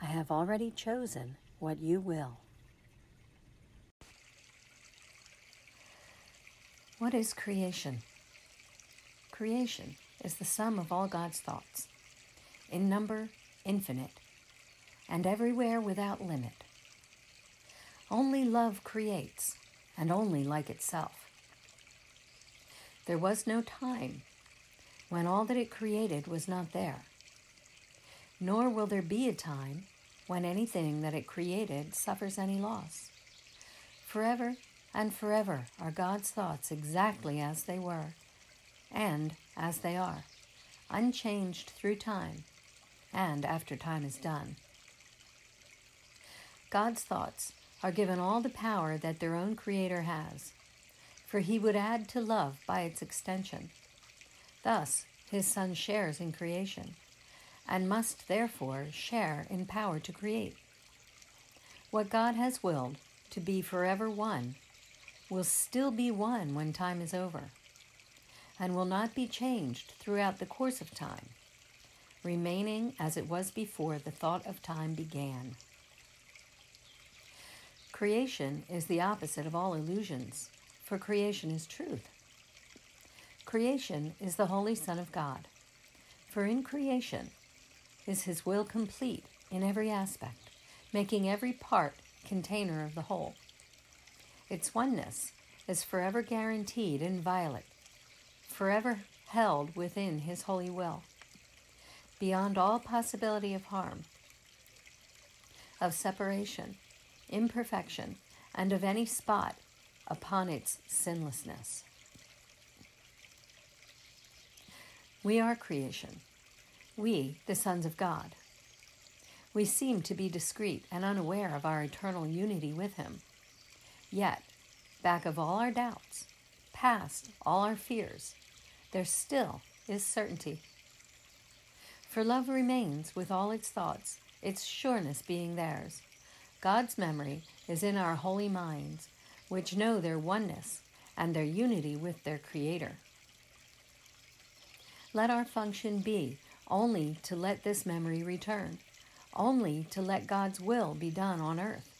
I have already chosen what you will. What is creation? Creation is the sum of all God's thoughts, in number infinite, and everywhere without limit. Only love creates, and only like itself. There was no time when all that it created was not there, nor will there be a time when anything that it created suffers any loss. Forever and forever are God's thoughts exactly as they were and as they are, unchanged through time and after time is done. God's thoughts are given all the power that their own Creator has, for He would add to love by its extension. Thus, His Son shares in creation, and must therefore share in power to create. What God has willed to be forever one will still be one when time is over, and will not be changed throughout the course of time, remaining as it was before the thought of time began. Creation is the opposite of all illusions, for creation is truth. Creation is the Holy Son of God, for in creation is His will complete in every aspect, making every part container of the whole. Its oneness is forever guaranteed inviolate, forever held within His holy will, beyond all possibility of harm, of separation, imperfection, and of any spot upon its sinlessness. We are creation. We, the sons of God. We seem to be discreet and unaware of our eternal unity with Him. Yet, back of all our doubts, past all our fears, there still is certainty. For love remains with all its thoughts, its sureness being theirs. God's memory is in our holy minds, which know their oneness and their unity with their Creator. Let our function be only to let this memory return, only to let God's will be done on earth,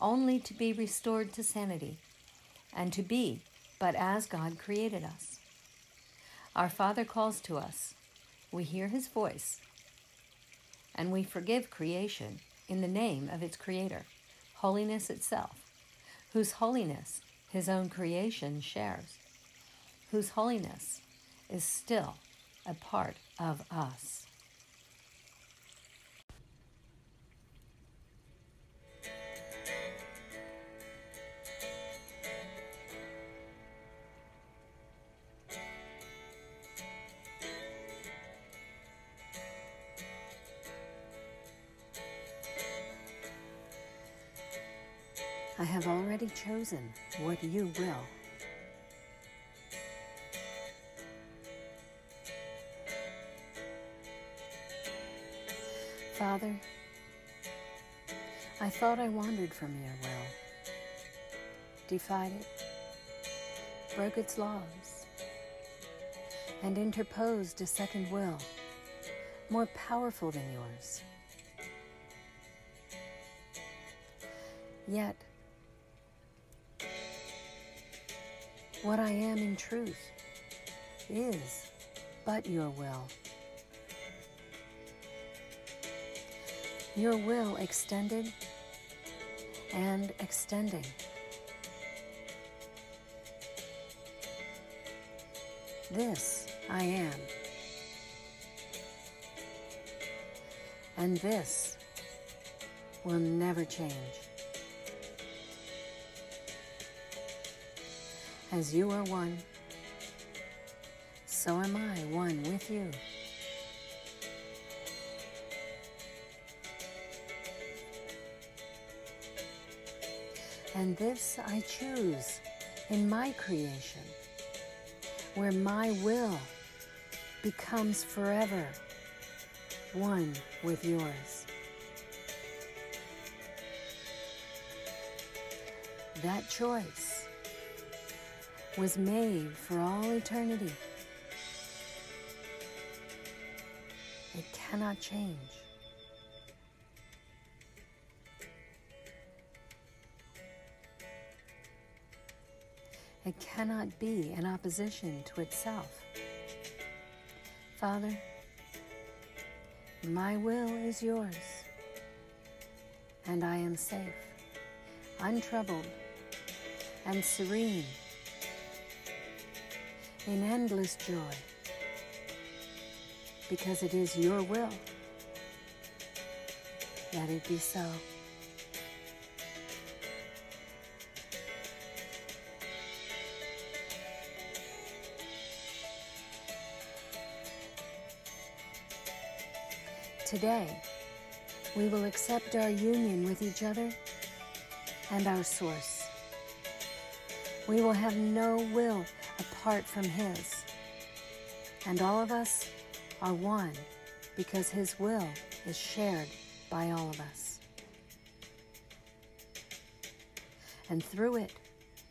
only to be restored to sanity, and to be but as God created us. Our Father calls to us, we hear His voice, and we forgive creation in the name of its Creator, holiness itself, whose holiness His own creation shares, whose holiness is still a part of us. I have already chosen what you will. Father, I thought I wandered from your will, defied it, broke its laws, and interposed a second will, more powerful than yours. Yet, what I am in truth is but your will. Your will extended and extending. This I am, and this will never change. As you are one, so am I one with you. And this I choose in my creation, where my will becomes forever one with yours. That choice was made for all eternity. It cannot change. It cannot be in opposition to itself. Father, my will is yours, and I am safe, untroubled, and serene in endless joy, because it is your will that it be so. Today, we will accept our union with each other and our Source. We will have no will apart from His, and all of us are one because His will is shared by all of us. And through it,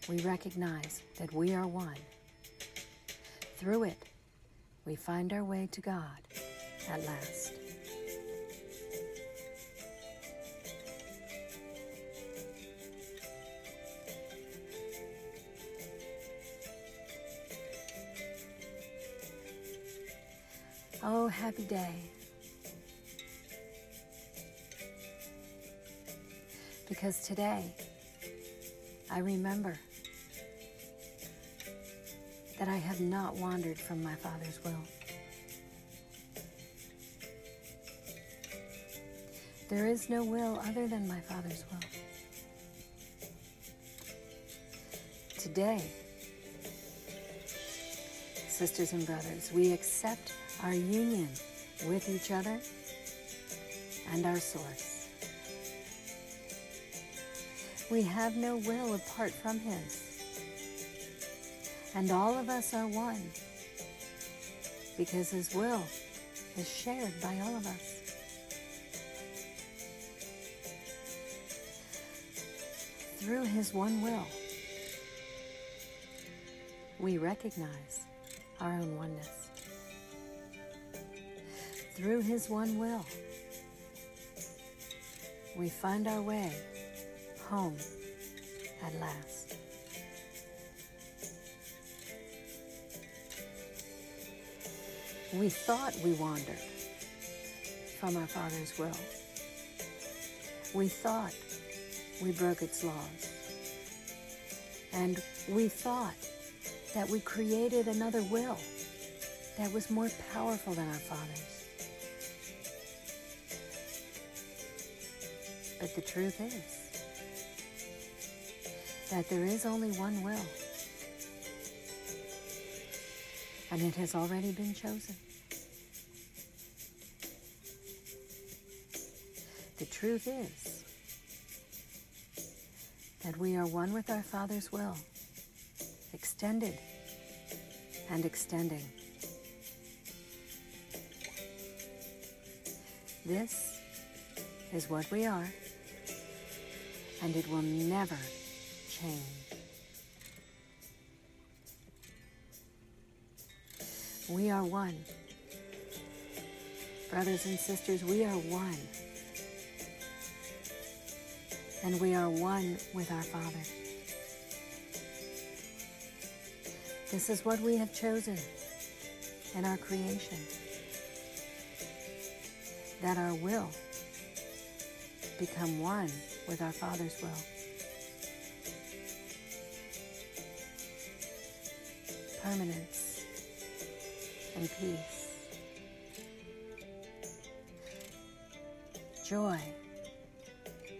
we recognize that we are one. Through it, we find our way to God at last. Oh, happy day, because today I remember that I have not wandered from my Father's will. There is no will other than my Father's will. Today, sisters and brothers, we accept our union with each other and our Source. We have no will apart from His, and all of us are one because His will is shared by all of us. Through His one will, we recognize our own oneness. Through His one will, we find our way home at last. We thought we wandered from our Father's will. We thought we broke its laws. And we thought that we created another will that was more powerful than our Father's. But the truth is that there is only one will, and it has already been chosen. The truth is that we are one with our Father's will, extended and extending. This is what we are. And it will never change. We are one. Brothers and sisters, we are one. And we are one with our Father. This is what we have chosen in our creation, that our will become one with our Father's will. Permanence and peace, joy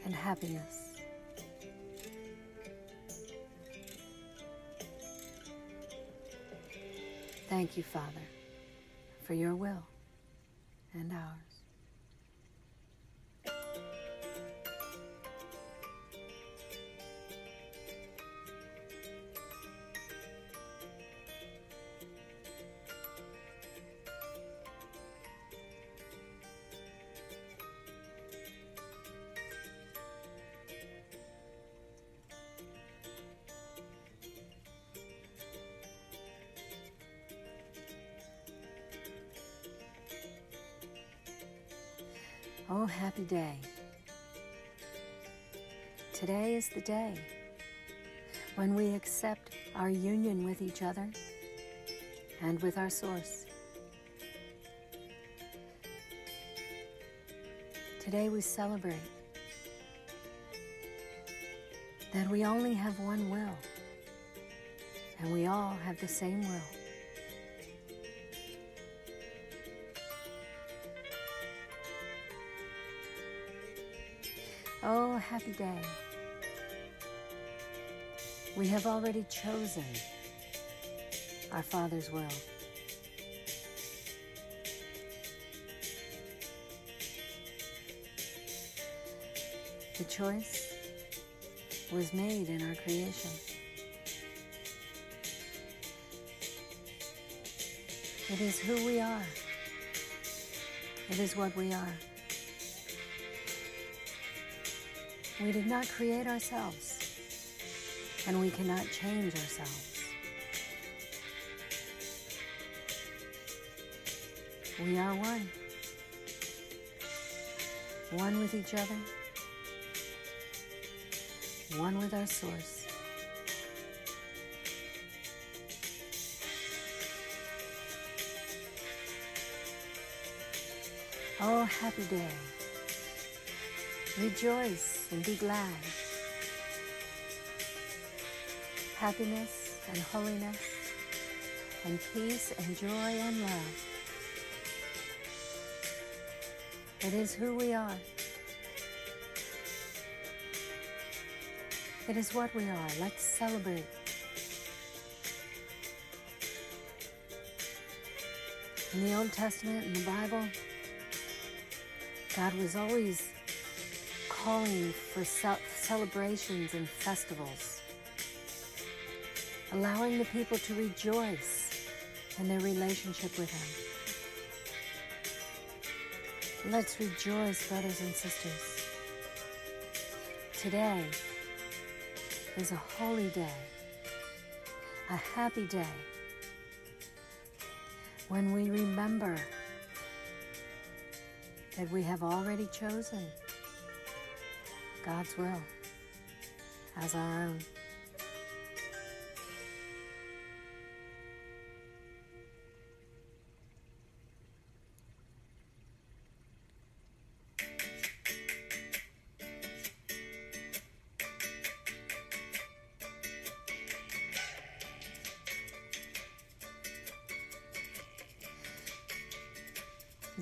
and happiness. Thank you, Father, for your will and ours. Oh, happy day. Today is the day when we accept our union with each other and with our Source. Today we celebrate that we only have one will, and we all have the same will. Oh, happy day. We have already chosen our Father's will. The choice was made in our creation. It is who we are. It is what we are. We did not create ourselves, and we cannot change ourselves. We are one. One with each other. One with our Source. Oh, happy day. Rejoice and be glad. Happiness and holiness and peace and joy and love. It is who we are. It is what we are. Let's celebrate. In the Old Testament, in the Bible, God was always calling for celebrations and festivals, allowing the people to rejoice in their relationship with Him. Let's rejoice, brothers and sisters. Today is a holy day, a happy day, when we remember that we have already chosen God's will as our own.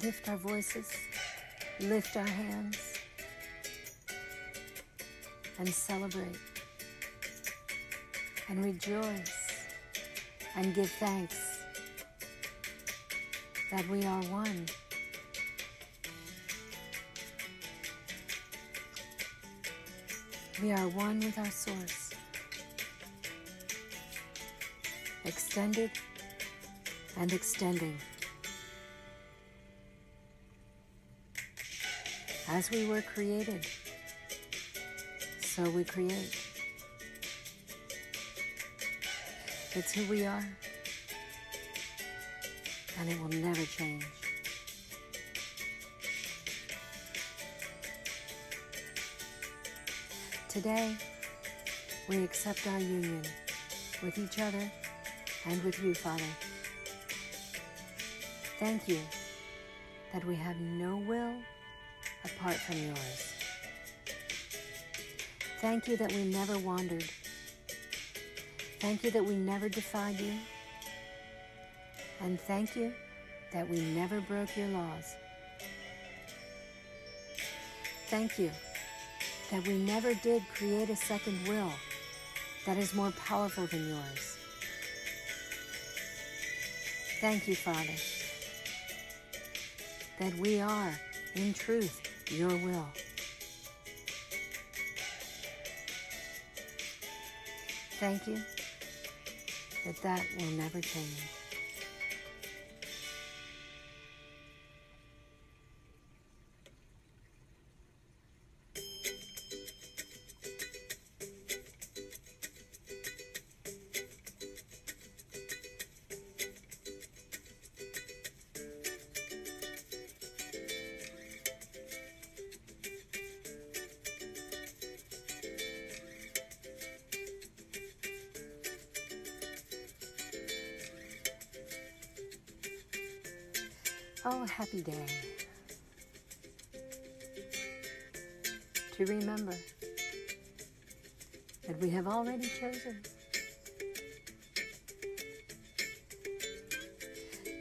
Lift our voices, lift our hands, and celebrate, and rejoice, and give thanks that we are one. We are one with our Source, extended and extending. As we were created, so we create. It's who we are. and it will never change. Today, we accept our union with each other and with you, Father. Thank you that we have no will apart from yours. Thank you that we never wandered. Thank you that we never defied you. And thank you that we never broke your laws. Thank you that we never did create a second will that is more powerful than yours. Thank you, Father, that we are, in truth, your will. Thank you that that will never change. Oh, happy day to remember that we have already chosen.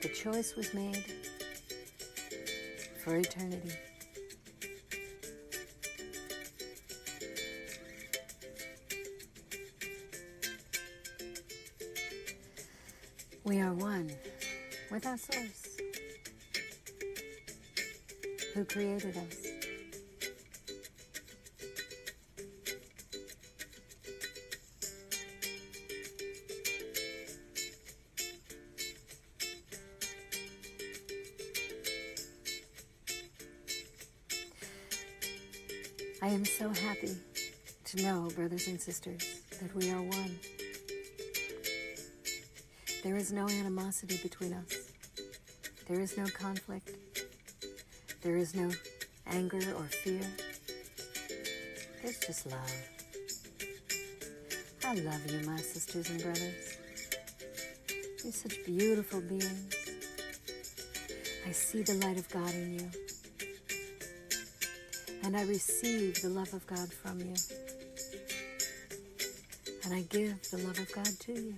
The choice was made for eternity. We are one with our Source, who created us. I am so happy to know, brothers and sisters, that we are one. There is no animosity between us. There is no conflict. There is no anger or fear. There's just love. I love you, my sisters and brothers. You're such beautiful beings. I see the light of God in you. And I receive the love of God from you. And I give the love of God to you.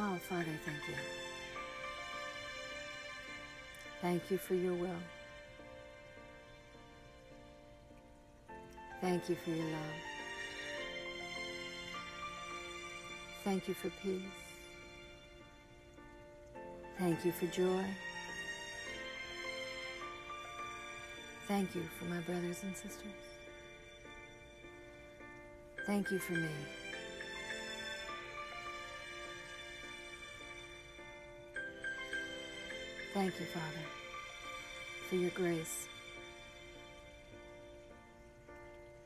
Oh, Father, thank you. Thank you for your will. Thank you for your love. Thank you for peace. Thank you for joy. Thank you for my brothers and sisters. Thank you for me. Thank you, Father, for your grace.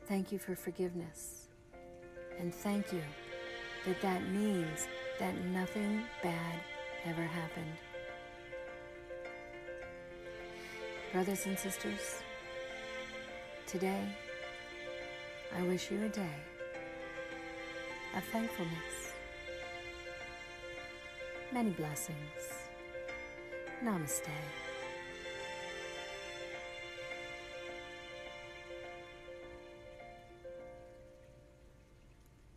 Thank you for forgiveness. And thank you that that means that nothing bad ever happened. Brothers and sisters, today I wish you a day of thankfulness. Many blessings. Namaste.